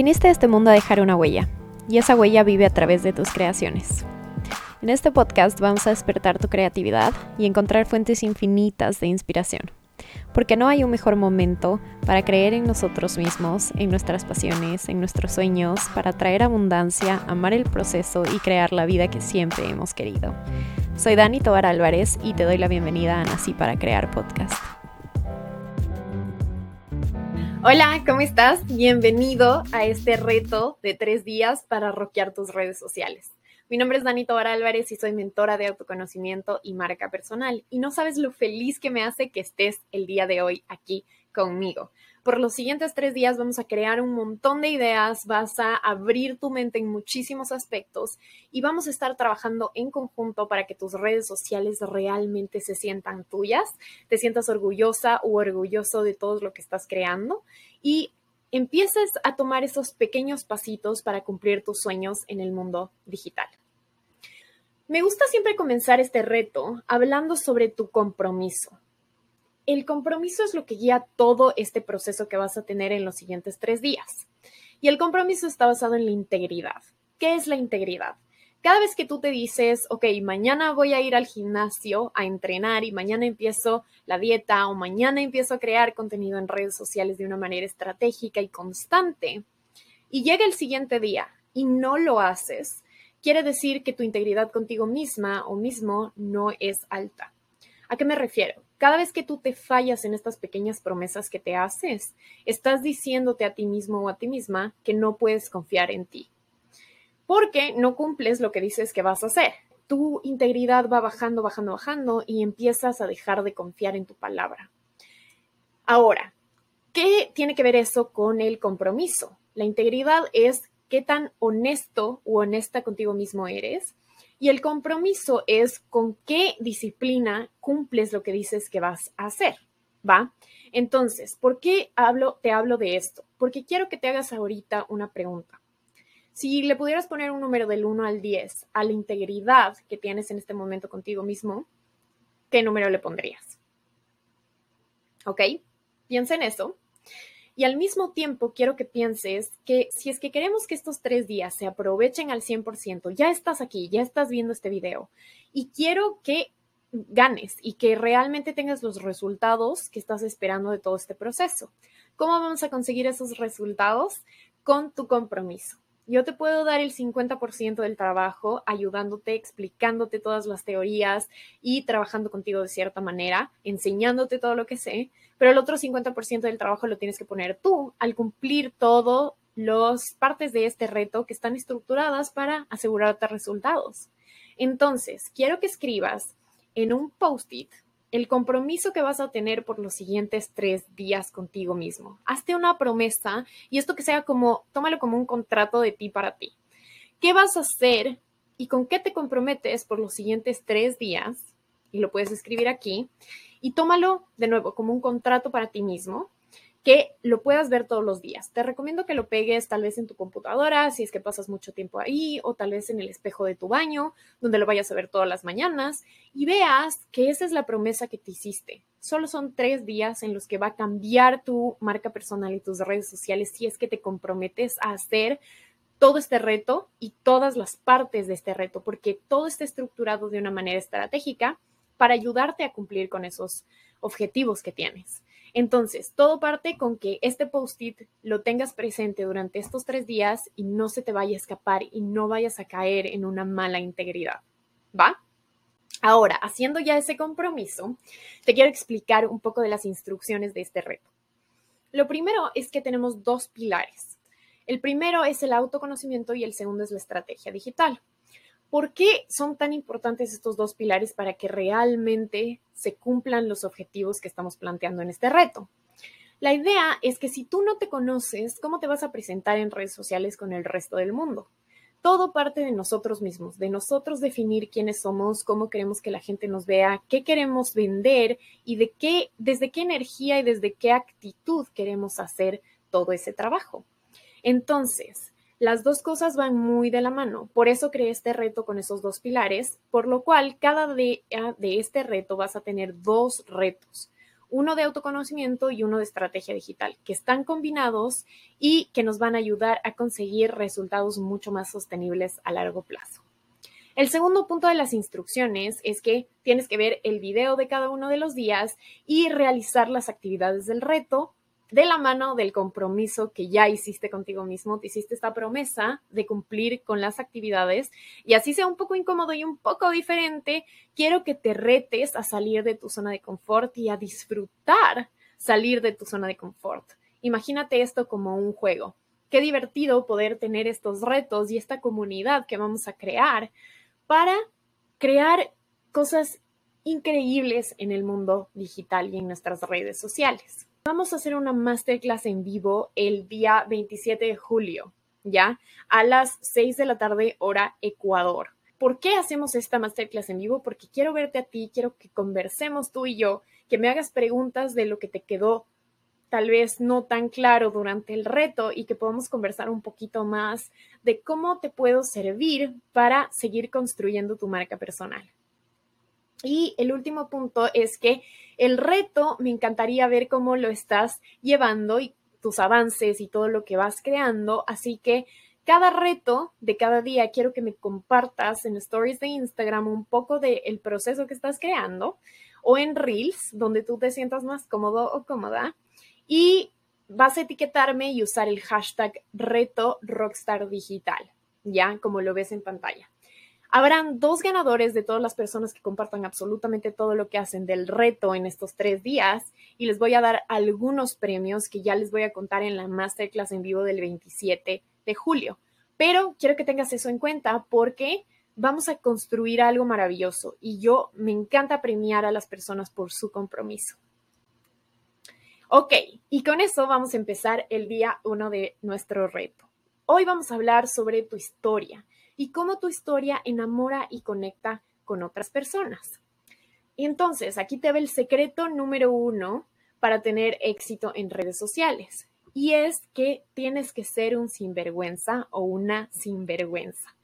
Viniste a este mundo a dejar una huella, y esa huella vive a través de tus creaciones. En este podcast vamos a despertar tu creatividad y encontrar fuentes infinitas de inspiración, porque no hay un mejor momento para creer en nosotros mismos, en nuestras pasiones, en nuestros sueños, para traer abundancia, amar el proceso y crear la vida que siempre hemos querido. Soy Dani Tobar Álvarez y te doy la bienvenida a Nací para Crear Podcast. Hola, ¿cómo estás? Bienvenido a este reto de 3 días para rockear tus redes sociales. Mi nombre es Dani Tobar Álvarez y soy mentora de autoconocimiento y marca personal. Y no sabes lo feliz que me hace que estés el día de hoy aquí conmigo. Por los siguientes 3 días vamos a crear un montón de ideas, vas a abrir tu mente en muchísimos aspectos y vamos a estar trabajando en conjunto para que tus redes sociales realmente se sientan tuyas, te sientas orgullosa u orgulloso de todo lo que estás creando y empieces a tomar esos pequeños pasitos para cumplir tus sueños en el mundo digital. Me gusta siempre comenzar este reto hablando sobre tu compromiso. El compromiso es lo que guía todo este proceso que vas a tener en los siguientes 3 días. Y el compromiso está basado en la integridad. ¿Qué es la integridad? Cada vez que tú te dices, ok, mañana voy a ir al gimnasio a entrenar y mañana empiezo la dieta o mañana empiezo a crear contenido en redes sociales de una manera estratégica y constante, y llega el siguiente día y no lo haces, quiere decir que tu integridad contigo misma o mismo no es alta. ¿A qué me refiero? Cada vez que tú te fallas en estas pequeñas promesas que te haces, estás diciéndote a ti mismo o a ti misma que no puedes confiar en ti, porque no cumples lo que dices que vas a hacer. Tu integridad va bajando, bajando, bajando y empiezas a dejar de confiar en tu palabra. Ahora, ¿qué tiene que ver eso con el compromiso? La integridad es qué tan honesto u honesta contigo mismo eres. Y el compromiso es con qué disciplina cumples lo que dices que vas a hacer, ¿va? Entonces, ¿por qué te hablo de esto? Porque quiero que te hagas ahorita una pregunta. Si le pudieras poner un número del 1 al 10 a la integridad que tienes en este momento contigo mismo, ¿qué número le pondrías? ¿Ok? Piensa en eso. Y al mismo tiempo quiero que pienses que si es que queremos que estos 3 días se aprovechen al 100%, ya estás aquí, ya estás viendo este video y quiero que ganes y que realmente tengas los resultados que estás esperando de todo este proceso. ¿Cómo vamos a conseguir esos resultados? Con tu compromiso. Yo te puedo dar el 50% del trabajo ayudándote, explicándote todas las teorías y trabajando contigo de cierta manera, enseñándote todo lo que sé, pero el otro 50% del trabajo lo tienes que poner tú al cumplir todas las partes de este reto que están estructuradas para asegurarte resultados. Entonces, quiero que escribas en un post-it el compromiso que vas a tener por los siguientes 3 días contigo mismo. Hazte una promesa y esto que sea como, tómalo como un contrato de ti para ti. ¿Qué vas a hacer y con qué te comprometes por los siguientes 3 días? Y lo puedes escribir aquí. Y tómalo de nuevo como un contrato para ti mismo que lo puedas ver todos los días. Te recomiendo que lo pegues tal vez en tu computadora si es que pasas mucho tiempo ahí o tal vez en el espejo de tu baño donde lo vayas a ver todas las mañanas y veas que esa es la promesa que te hiciste. Solo son 3 días en los que va a cambiar tu marca personal y tus redes sociales si es que te comprometes a hacer todo este reto y todas las partes de este reto porque todo está estructurado de una manera estratégica para ayudarte a cumplir con esos objetivos que tienes. Entonces, todo parte con que este post-it lo tengas presente durante estos 3 días y no se te vaya a escapar y no vayas a caer en una mala integridad, ¿va? Ahora, haciendo ya ese compromiso, te quiero explicar un poco de las instrucciones de este reto. Lo primero es que tenemos 2 pilares. El primero es el autoconocimiento y el segundo es la estrategia digital. ¿Por qué son tan importantes estos 2 pilares para que realmente se cumplan los objetivos que estamos planteando en este reto? La idea es que si tú no te conoces, ¿cómo te vas a presentar en redes sociales con el resto del mundo? Todo parte de nosotros mismos, de nosotros definir quiénes somos, cómo queremos que la gente nos vea, qué queremos vender y desde qué energía y desde qué actitud queremos hacer todo ese trabajo. Entonces, las 2 cosas van muy de la mano, por eso creé este reto con esos 2 pilares, por lo cual cada día de este reto vas a tener 2 retos. uno de autoconocimiento y uno de estrategia digital, que están combinados y que nos van a ayudar a conseguir resultados mucho más sostenibles a largo plazo. El segundo punto de las instrucciones es que tienes que ver el video de cada uno de los días y realizar las actividades del reto de la mano del compromiso que ya hiciste contigo mismo. Te hiciste esta promesa de cumplir con las actividades y así sea un poco incómodo y un poco diferente, quiero que te retes a salir de tu zona de confort y a disfrutar salir de tu zona de confort. Imagínate esto como un juego. Qué divertido poder tener estos retos y esta comunidad que vamos a crear para crear cosas increíbles en el mundo digital y en nuestras redes sociales. Vamos a hacer una masterclass en vivo el día 27 de julio, ¿ya? A las 6 de la tarde, hora Ecuador. ¿Por qué hacemos esta masterclass en vivo? Porque quiero verte a ti, quiero que conversemos tú y yo, que me hagas preguntas de lo que te quedó tal vez no tan claro durante el reto y que podamos conversar un poquito más de cómo te puedo servir para seguir construyendo tu marca personal. Y el último punto es que el reto me encantaría ver cómo lo estás llevando y tus avances y todo lo que vas creando. Así que cada reto de cada día quiero que me compartas en stories de Instagram un poco del proceso que estás creando o en Reels, donde tú te sientas más cómodo o cómoda. Y vas a etiquetarme y usar el hashtag Reto Rockstar Digital, ya como lo ves en pantalla. Habrán 2 ganadores de todas las personas que compartan absolutamente todo lo que hacen del reto en estos 3 días y les voy a dar algunos premios que ya les voy a contar en la masterclass en vivo del 27 de julio. Pero quiero que tengas eso en cuenta porque vamos a construir algo maravilloso y yo me encanta premiar a las personas por su compromiso. Ok, y con eso vamos a empezar el día 1 de nuestro reto. Hoy vamos a hablar sobre tu historia y cómo tu historia enamora y conecta con otras personas. Y entonces, aquí te ve el secreto número 1 para tener éxito en redes sociales. Y es que tienes que ser un sinvergüenza o una sinvergüenza.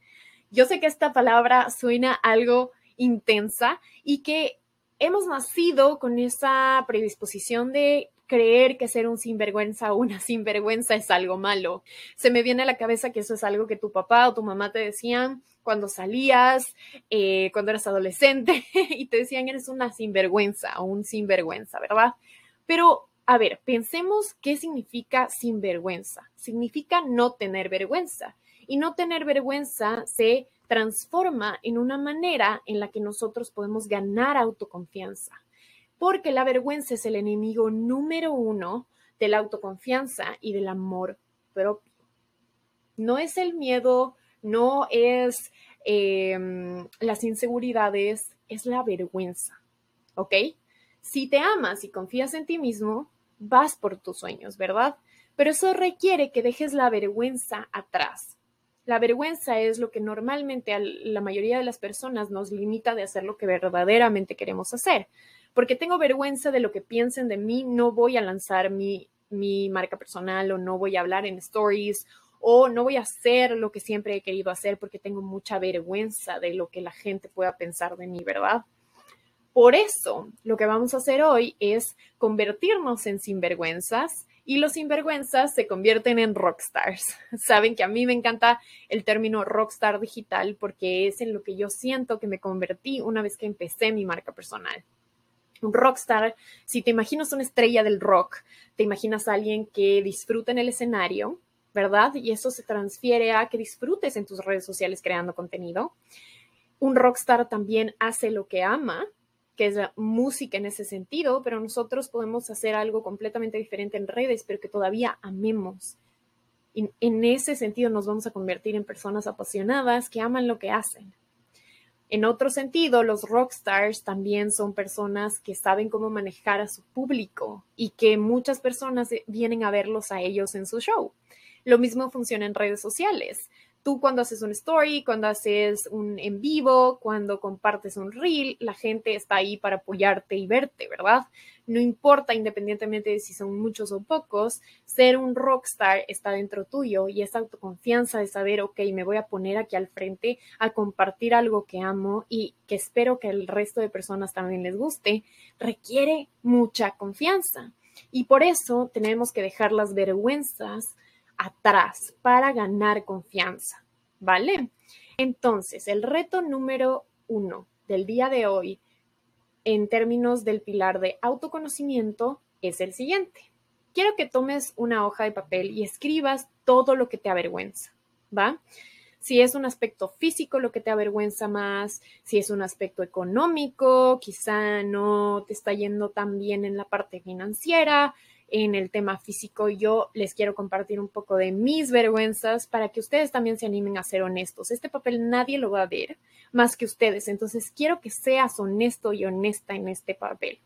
Yo sé que esta palabra suena algo intensa y que hemos nacido con esa predisposición de creer que ser un sinvergüenza o una sinvergüenza es algo malo. Se me viene a la cabeza que eso es algo que tu papá o tu mamá te decían cuando salías, cuando eras adolescente y te decían eres una sinvergüenza o un sinvergüenza, ¿verdad? Pero, a ver, pensemos qué significa sinvergüenza. Significa no tener vergüenza. Y no tener vergüenza se transforma en una manera en la que nosotros podemos ganar autoconfianza. Porque la vergüenza es el enemigo número 1 de la autoconfianza y del amor propio. No es el miedo, no es las inseguridades, es la vergüenza, ¿ok? Si te amas y confías en ti mismo, vas por tus sueños, ¿verdad? Pero eso requiere que dejes la vergüenza atrás. La vergüenza es lo que normalmente a la mayoría de las personas nos limita de hacer lo que verdaderamente queremos hacer. Porque tengo vergüenza de lo que piensen de mí, no voy a lanzar mi marca personal o no voy a hablar en stories o no voy a hacer lo que siempre he querido hacer porque tengo mucha vergüenza de lo que la gente pueda pensar de mí, ¿verdad? Por eso, lo que vamos a hacer hoy es convertirnos en sinvergüenzas y los sinvergüenzas se convierten en rockstars. Saben que a mí me encanta el término rockstar digital porque es en lo que yo siento que me convertí una vez que empecé mi marca personal. Un rockstar, si te imaginas una estrella del rock, te imaginas a alguien que disfruta en el escenario, ¿verdad? Y eso se transfiere a que disfrutes en tus redes sociales creando contenido. Un rockstar también hace lo que ama, que es la música en ese sentido, pero nosotros podemos hacer algo completamente diferente en redes, pero que todavía amemos. En ese sentido nos vamos a convertir en personas apasionadas que aman lo que hacen. En otro sentido, los rockstars también son personas que saben cómo manejar a su público y que muchas personas vienen a verlos a ellos en su show. Lo mismo funciona en redes sociales. Tú cuando haces un story, cuando haces un en vivo, cuando compartes un reel, la gente está ahí para apoyarte y verte, ¿verdad? No importa, independientemente de si son muchos o pocos, ser un rockstar está dentro tuyo y esa autoconfianza de saber, ok, me voy a poner aquí al frente a compartir algo que amo y que espero que el resto de personas también les guste, requiere mucha confianza. Y por eso tenemos que dejar las vergüenzas atrás para ganar confianza, ¿vale? Entonces, el reto número 1 del día de hoy en términos del pilar de autoconocimiento es el siguiente. Quiero que tomes una hoja de papel y escribas todo lo que te avergüenza, ¿va? Si es un aspecto físico lo que te avergüenza más, si es un aspecto económico, quizá no te está yendo tan bien en la parte financiera. En el tema físico, yo les quiero compartir un poco de mis vergüenzas para que ustedes también se animen a ser honestos. Este papel nadie lo va a ver más que ustedes. Entonces, quiero que seas honesto y honesta en este papel,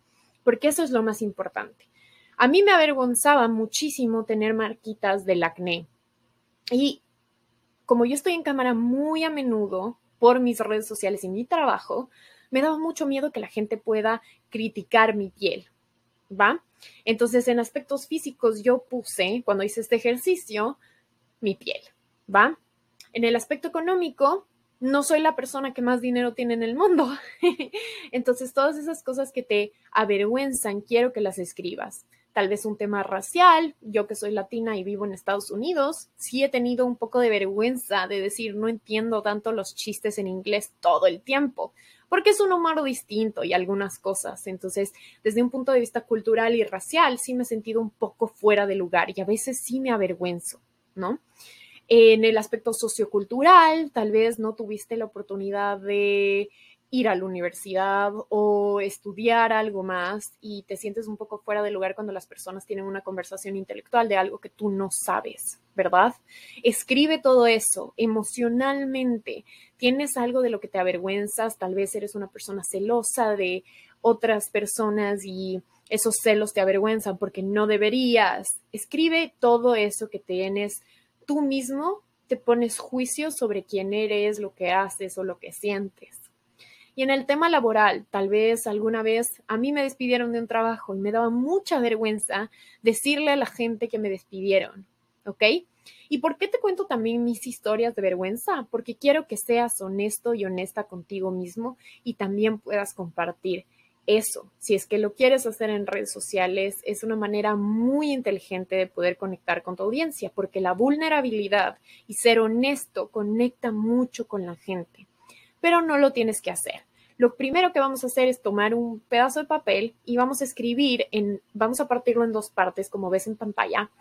porque eso es lo más importante. A mí me avergonzaba muchísimo tener marquitas del acné. Y como yo estoy en cámara muy a menudo por mis redes sociales y mi trabajo, me daba mucho miedo que la gente pueda criticar mi piel, ¿va? Entonces, en aspectos físicos yo puse, cuando hice este ejercicio, mi piel, ¿va? En el aspecto económico, no soy la persona que más dinero tiene en el mundo. Entonces, todas esas cosas que te avergüenzan, quiero que las escribas. Tal vez un tema racial, yo que soy latina y vivo en Estados Unidos, sí he tenido un poco de vergüenza de decir, no entiendo tanto los chistes en inglés todo el tiempo, porque es un humor distinto y algunas cosas. Entonces, desde un punto de vista cultural y racial, sí me he sentido un poco fuera de lugar y a veces sí me avergüenzo, ¿no? En el aspecto sociocultural, tal vez no tuviste la oportunidad de ir a la universidad o estudiar algo más y te sientes un poco fuera de lugar cuando las personas tienen una conversación intelectual de algo que tú no sabes, ¿verdad? Escribe todo eso emocionalmente. Tienes algo de lo que te avergüenzas, tal vez eres una persona celosa de otras personas y esos celos te avergüenzan porque no deberías. Escribe todo eso que tienes tú mismo, te pones juicio sobre quién eres, lo que haces o lo que sientes. Y en el tema laboral, tal vez alguna vez a mí me despidieron de un trabajo y me daba mucha vergüenza decirle a la gente que me despidieron, ¿ok? ¿Y por qué te cuento también mis historias de vergüenza? Porque quiero que seas honesto y honesta contigo mismo y también puedas compartir eso. Si es que lo quieres hacer en redes sociales, es una manera muy inteligente de poder conectar con tu audiencia, porque la vulnerabilidad y ser honesto conecta mucho con la gente. Pero no lo tienes que hacer. Lo primero que vamos a hacer es tomar un pedazo de papel y vamos a escribir, vamos a partirlo en 2 partes, como ves en pantalla.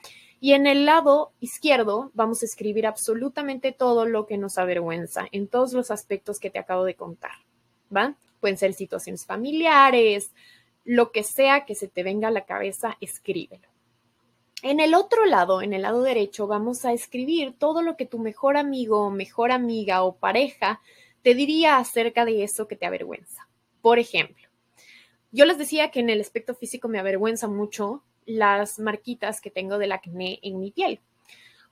Y en el lado izquierdo vamos a escribir absolutamente todo lo que nos avergüenza, en todos los aspectos que te acabo de contar, ¿va? Pueden ser situaciones familiares, lo que sea que se te venga a la cabeza, escríbelo. En el otro lado, en el lado derecho, vamos a escribir todo lo que tu mejor amigo o mejor amiga o pareja te diría acerca de eso que te avergüenza. Por ejemplo, yo les decía que en el aspecto físico me avergüenza mucho las marquitas que tengo del acné en mi piel.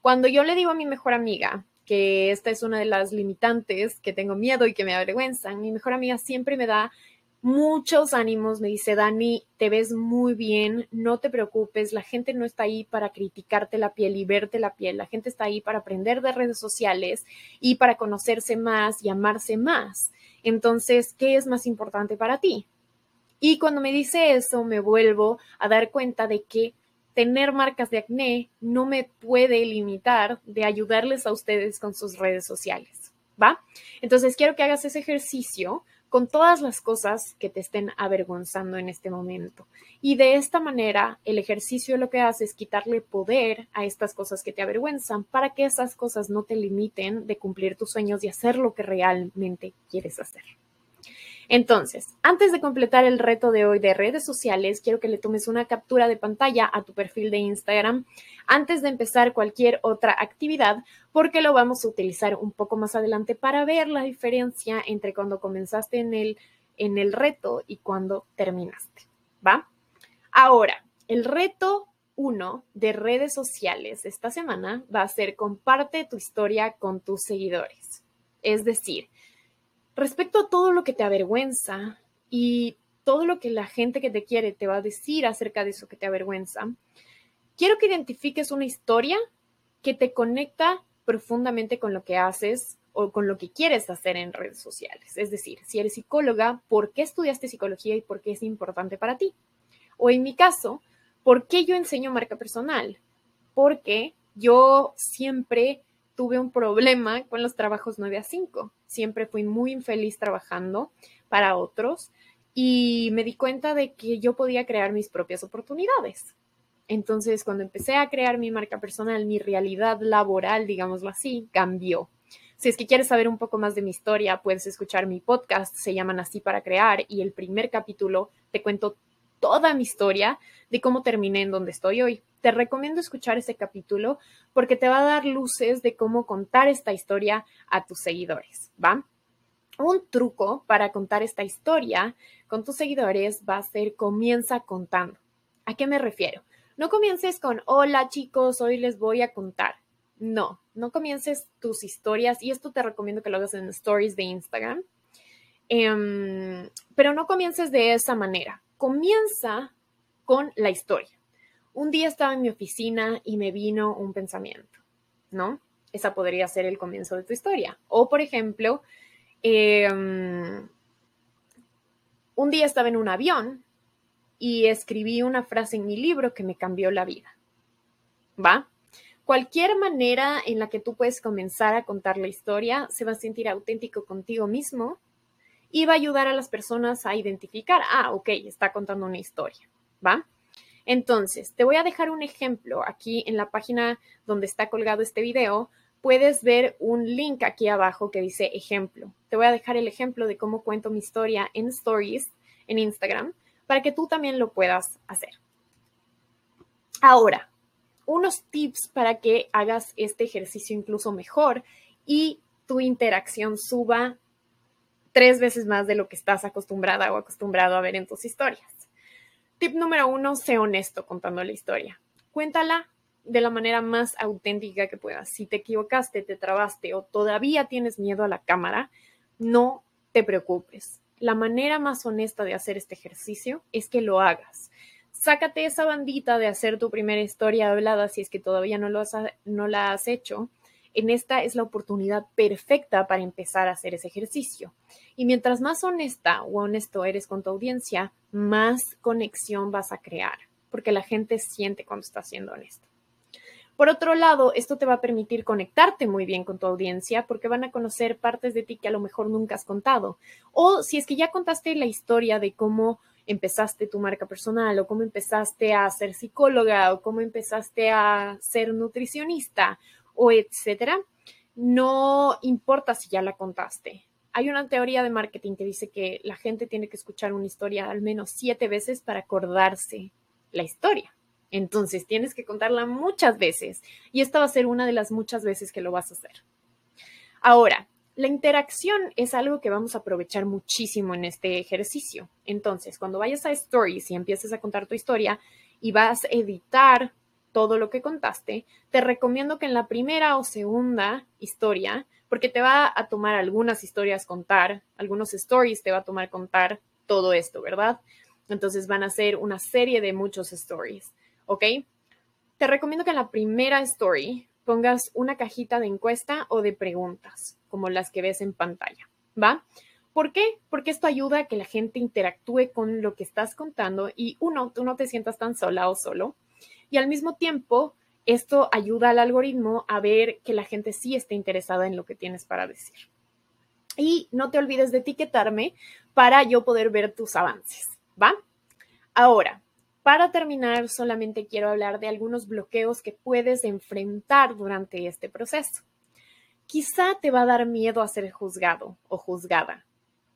Cuando yo le digo a mi mejor amiga que esta es una de las limitantes que tengo miedo y que me avergüenzan, mi mejor amiga siempre me da muchos ánimos, me dice, Dani, te ves muy bien, no te preocupes, la gente no está ahí para criticarte la piel y verte la piel, la gente está ahí para aprender de redes sociales y para conocerse más y amarse más. Entonces, ¿qué es más importante para ti? Y cuando me dice eso, me vuelvo a dar cuenta de que tener marcas de acné no me puede limitar de ayudarles a ustedes con sus redes sociales, ¿va? Entonces, quiero que hagas ese ejercicio con todas las cosas que te estén avergonzando en este momento. Y de esta manera, el ejercicio lo que hace es quitarle poder a estas cosas que te avergüenzan para que esas cosas no te limiten de cumplir tus sueños y hacer lo que realmente quieres hacer. Entonces, antes de completar el reto de hoy de redes sociales, quiero que le tomes una captura de pantalla a tu perfil de Instagram antes de empezar cualquier otra actividad, porque lo vamos a utilizar un poco más adelante para ver la diferencia entre cuando comenzaste en el reto y cuando terminaste, ¿va? Ahora, el reto 1 de redes sociales esta semana va a ser comparte tu historia con tus seguidores, es decir, respecto a todo lo que te avergüenza y todo lo que la gente que te quiere te va a decir acerca de eso que te avergüenza, quiero que identifiques una historia que te conecta profundamente con lo que haces o con lo que quieres hacer en redes sociales. Es decir, si eres psicóloga, ¿por qué estudiaste psicología y por qué es importante para ti? O en mi caso, ¿por qué yo enseño marca personal? Porque yo siempre tuve un problema con los trabajos 9 a 5. Siempre fui muy infeliz trabajando para otros y me di cuenta de que yo podía crear mis propias oportunidades. Entonces, cuando empecé a crear mi marca personal, mi realidad laboral, digámoslo así, cambió. Si es que quieres saber un poco más de mi historia, puedes escuchar mi podcast, se llama Nací para Crear, y el primer capítulo te cuento toda mi historia de cómo terminé en donde estoy hoy. Te recomiendo escuchar ese capítulo porque te va a dar luces de cómo contar esta historia a tus seguidores, ¿va? Un truco para contar esta historia con tus seguidores va a ser comienza contando. ¿A qué me refiero? No comiences con, hola chicos, hoy les voy a contar. No, no comiences tus historias, y esto te recomiendo que lo hagas en stories de Instagram, pero no comiences de esa manera. Comienza con la historia. Un día estaba en mi oficina y me vino un pensamiento, ¿no? Esa podría ser el comienzo de tu historia. O, por ejemplo, un día estaba en un avión y escribí una frase en mi libro que me cambió la vida, ¿va? Cualquier manera en la que tú puedes comenzar a contar la historia se va a sentir auténtico contigo mismo y va a ayudar a las personas a identificar, ok, está contando una historia, ¿va? Entonces, te voy a dejar un ejemplo aquí en la página donde está colgado este video. Puedes ver un link aquí abajo que dice ejemplo. Te voy a dejar el ejemplo de cómo cuento mi historia en Stories, en Instagram, para que tú también lo puedas hacer. Ahora, unos tips para que hagas este ejercicio incluso mejor y tu interacción suba 3 veces más de lo que estás acostumbrada o acostumbrado a ver en tus historias. Tip número 1, sé honesto contando la historia. Cuéntala de la manera más auténtica que puedas. Si te equivocaste, te trabaste o todavía tienes miedo a la cámara, no te preocupes. La manera más honesta de hacer este ejercicio es que lo hagas. Sácate esa bandita de hacer tu primera historia hablada si es que todavía no la has hecho. En esta es la oportunidad perfecta para empezar a hacer ese ejercicio. Y mientras más honesta o honesto eres con tu audiencia, más conexión vas a crear, porque la gente siente cuando estás siendo honesto. Por otro lado, esto te va a permitir conectarte muy bien con tu audiencia porque van a conocer partes de ti que a lo mejor nunca has contado. O si es que ya contaste la historia de cómo empezaste tu marca personal, o cómo empezaste a ser psicóloga, o cómo empezaste a ser nutricionista, o etcétera. No importa si ya la contaste. Hay una teoría de marketing que dice que la gente tiene que escuchar una historia al menos 7 veces para acordarse la historia. Entonces tienes que contarla muchas veces, y esta va a ser una de las muchas veces que lo vas a hacer. Ahora, la interacción es algo que vamos a aprovechar muchísimo en este ejercicio. Entonces, cuando vayas a Stories y empieces a contar tu historia y vas a editar todo lo que contaste, te recomiendo que en la primera o segunda historia, porque te va a tomar algunas historias contar, algunos Stories te va a tomar contar todo esto, ¿verdad? Entonces van a ser una serie de muchos Stories, ¿ok? Te recomiendo que en la primera Story pongas una cajita de encuesta o de preguntas, como las que ves en pantalla, ¿va? ¿Por qué? Porque esto ayuda a que la gente interactúe con lo que estás contando y uno, tú no te sientas tan sola o solo. Y al mismo tiempo, esto ayuda al algoritmo a ver que la gente sí está interesada en lo que tienes para decir. Y no te olvides de etiquetarme para yo poder ver tus avances, ¿va? Ahora, para terminar, solamente quiero hablar de algunos bloqueos que puedes enfrentar durante este proceso. Quizá te va a dar miedo a ser juzgado o juzgada,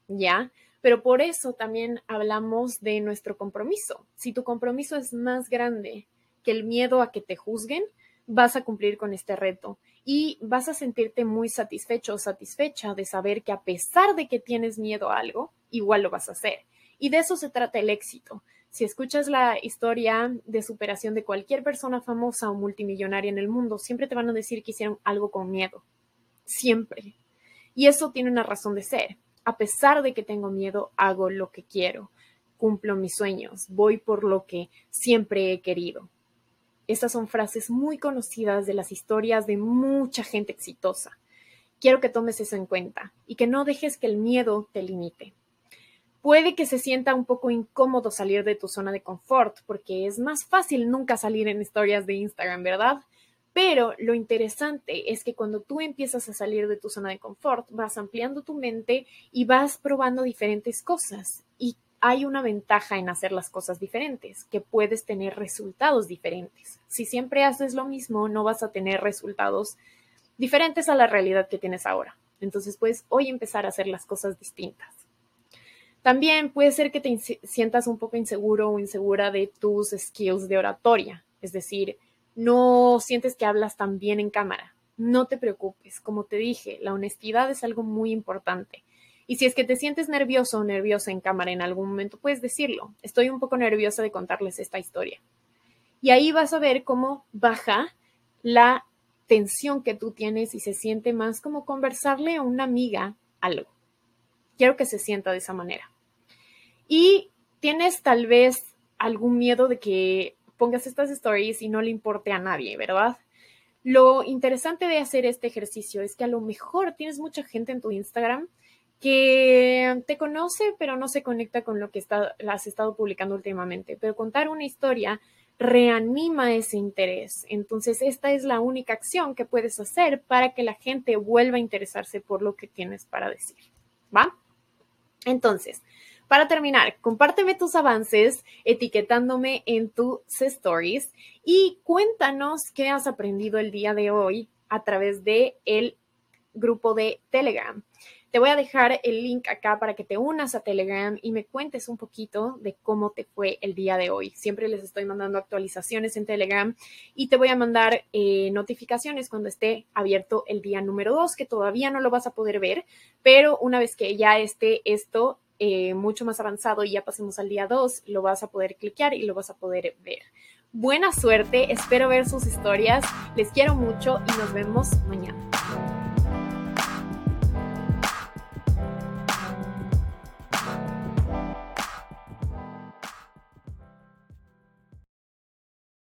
¿ya? Pero por eso también hablamos de nuestro compromiso. Si tu compromiso es más grande que el miedo a que te juzguen, vas a cumplir con este reto y vas a sentirte muy satisfecho o satisfecha de saber que a pesar de que tienes miedo a algo, igual lo vas a hacer. Y de eso se trata el éxito. Si escuchas la historia de superación de cualquier persona famosa o multimillonaria en el mundo, siempre te van a decir que hicieron algo con miedo. Siempre. Y eso tiene una razón de ser. A pesar de que tengo miedo, hago lo que quiero. cumplo mis sueños, voy por lo que siempre he querido. Estas son frases muy conocidas de las historias de mucha gente exitosa. Quiero que tomes eso en cuenta y que no dejes que el miedo te limite. Puede que se sienta un poco incómodo salir de tu zona de confort, porque es más fácil nunca salir en historias de Instagram, ¿verdad? Pero lo interesante es que cuando tú empiezas a salir de tu zona de confort, vas ampliando tu mente y vas probando diferentes cosas. Y hay una ventaja en hacer las cosas diferentes, que puedes tener resultados diferentes. Si siempre haces lo mismo, no vas a tener resultados diferentes a la realidad que tienes ahora. Entonces puedes hoy empezar a hacer las cosas distintas. También puede ser que te sientas un poco inseguro o insegura de tus skills de oratoria, es decir, no sientes que hablas tan bien en cámara. No te preocupes. Como te dije, la honestidad es algo muy importante. Y si es que te sientes nervioso o nerviosa en cámara en algún momento, puedes decirlo. Estoy un poco nerviosa de contarles esta historia. Y ahí vas a ver cómo baja la tensión que tú tienes y se siente más como conversarle a una amiga algo. Quiero que se sienta de esa manera. Y tienes tal vez algún miedo de que pongas estas stories y no le importe a nadie, ¿verdad? Lo interesante de hacer este ejercicio es que a lo mejor tienes mucha gente en tu Instagram que te conoce, pero no se conecta con lo que has estado publicando últimamente. Pero contar una historia reanima ese interés. Entonces, esta es la única acción que puedes hacer para que la gente vuelva a interesarse por lo que tienes para decir, ¿va? Entonces, para terminar, compárteme tus avances etiquetándome en tus stories y cuéntanos qué has aprendido el día de hoy a través del grupo de Telegram. Te voy a dejar el link acá para que te unas a Telegram y me cuentes un poquito de cómo te fue el día de hoy. Siempre les estoy mandando actualizaciones en Telegram y te voy a mandar notificaciones cuando esté abierto el día número 2, que todavía no lo vas a poder ver, pero una vez que ya esté esto mucho más avanzado y ya pasemos al día 2, lo vas a poder cliquear y lo vas a poder ver. Buena suerte, espero ver sus historias, les quiero mucho y nos vemos mañana.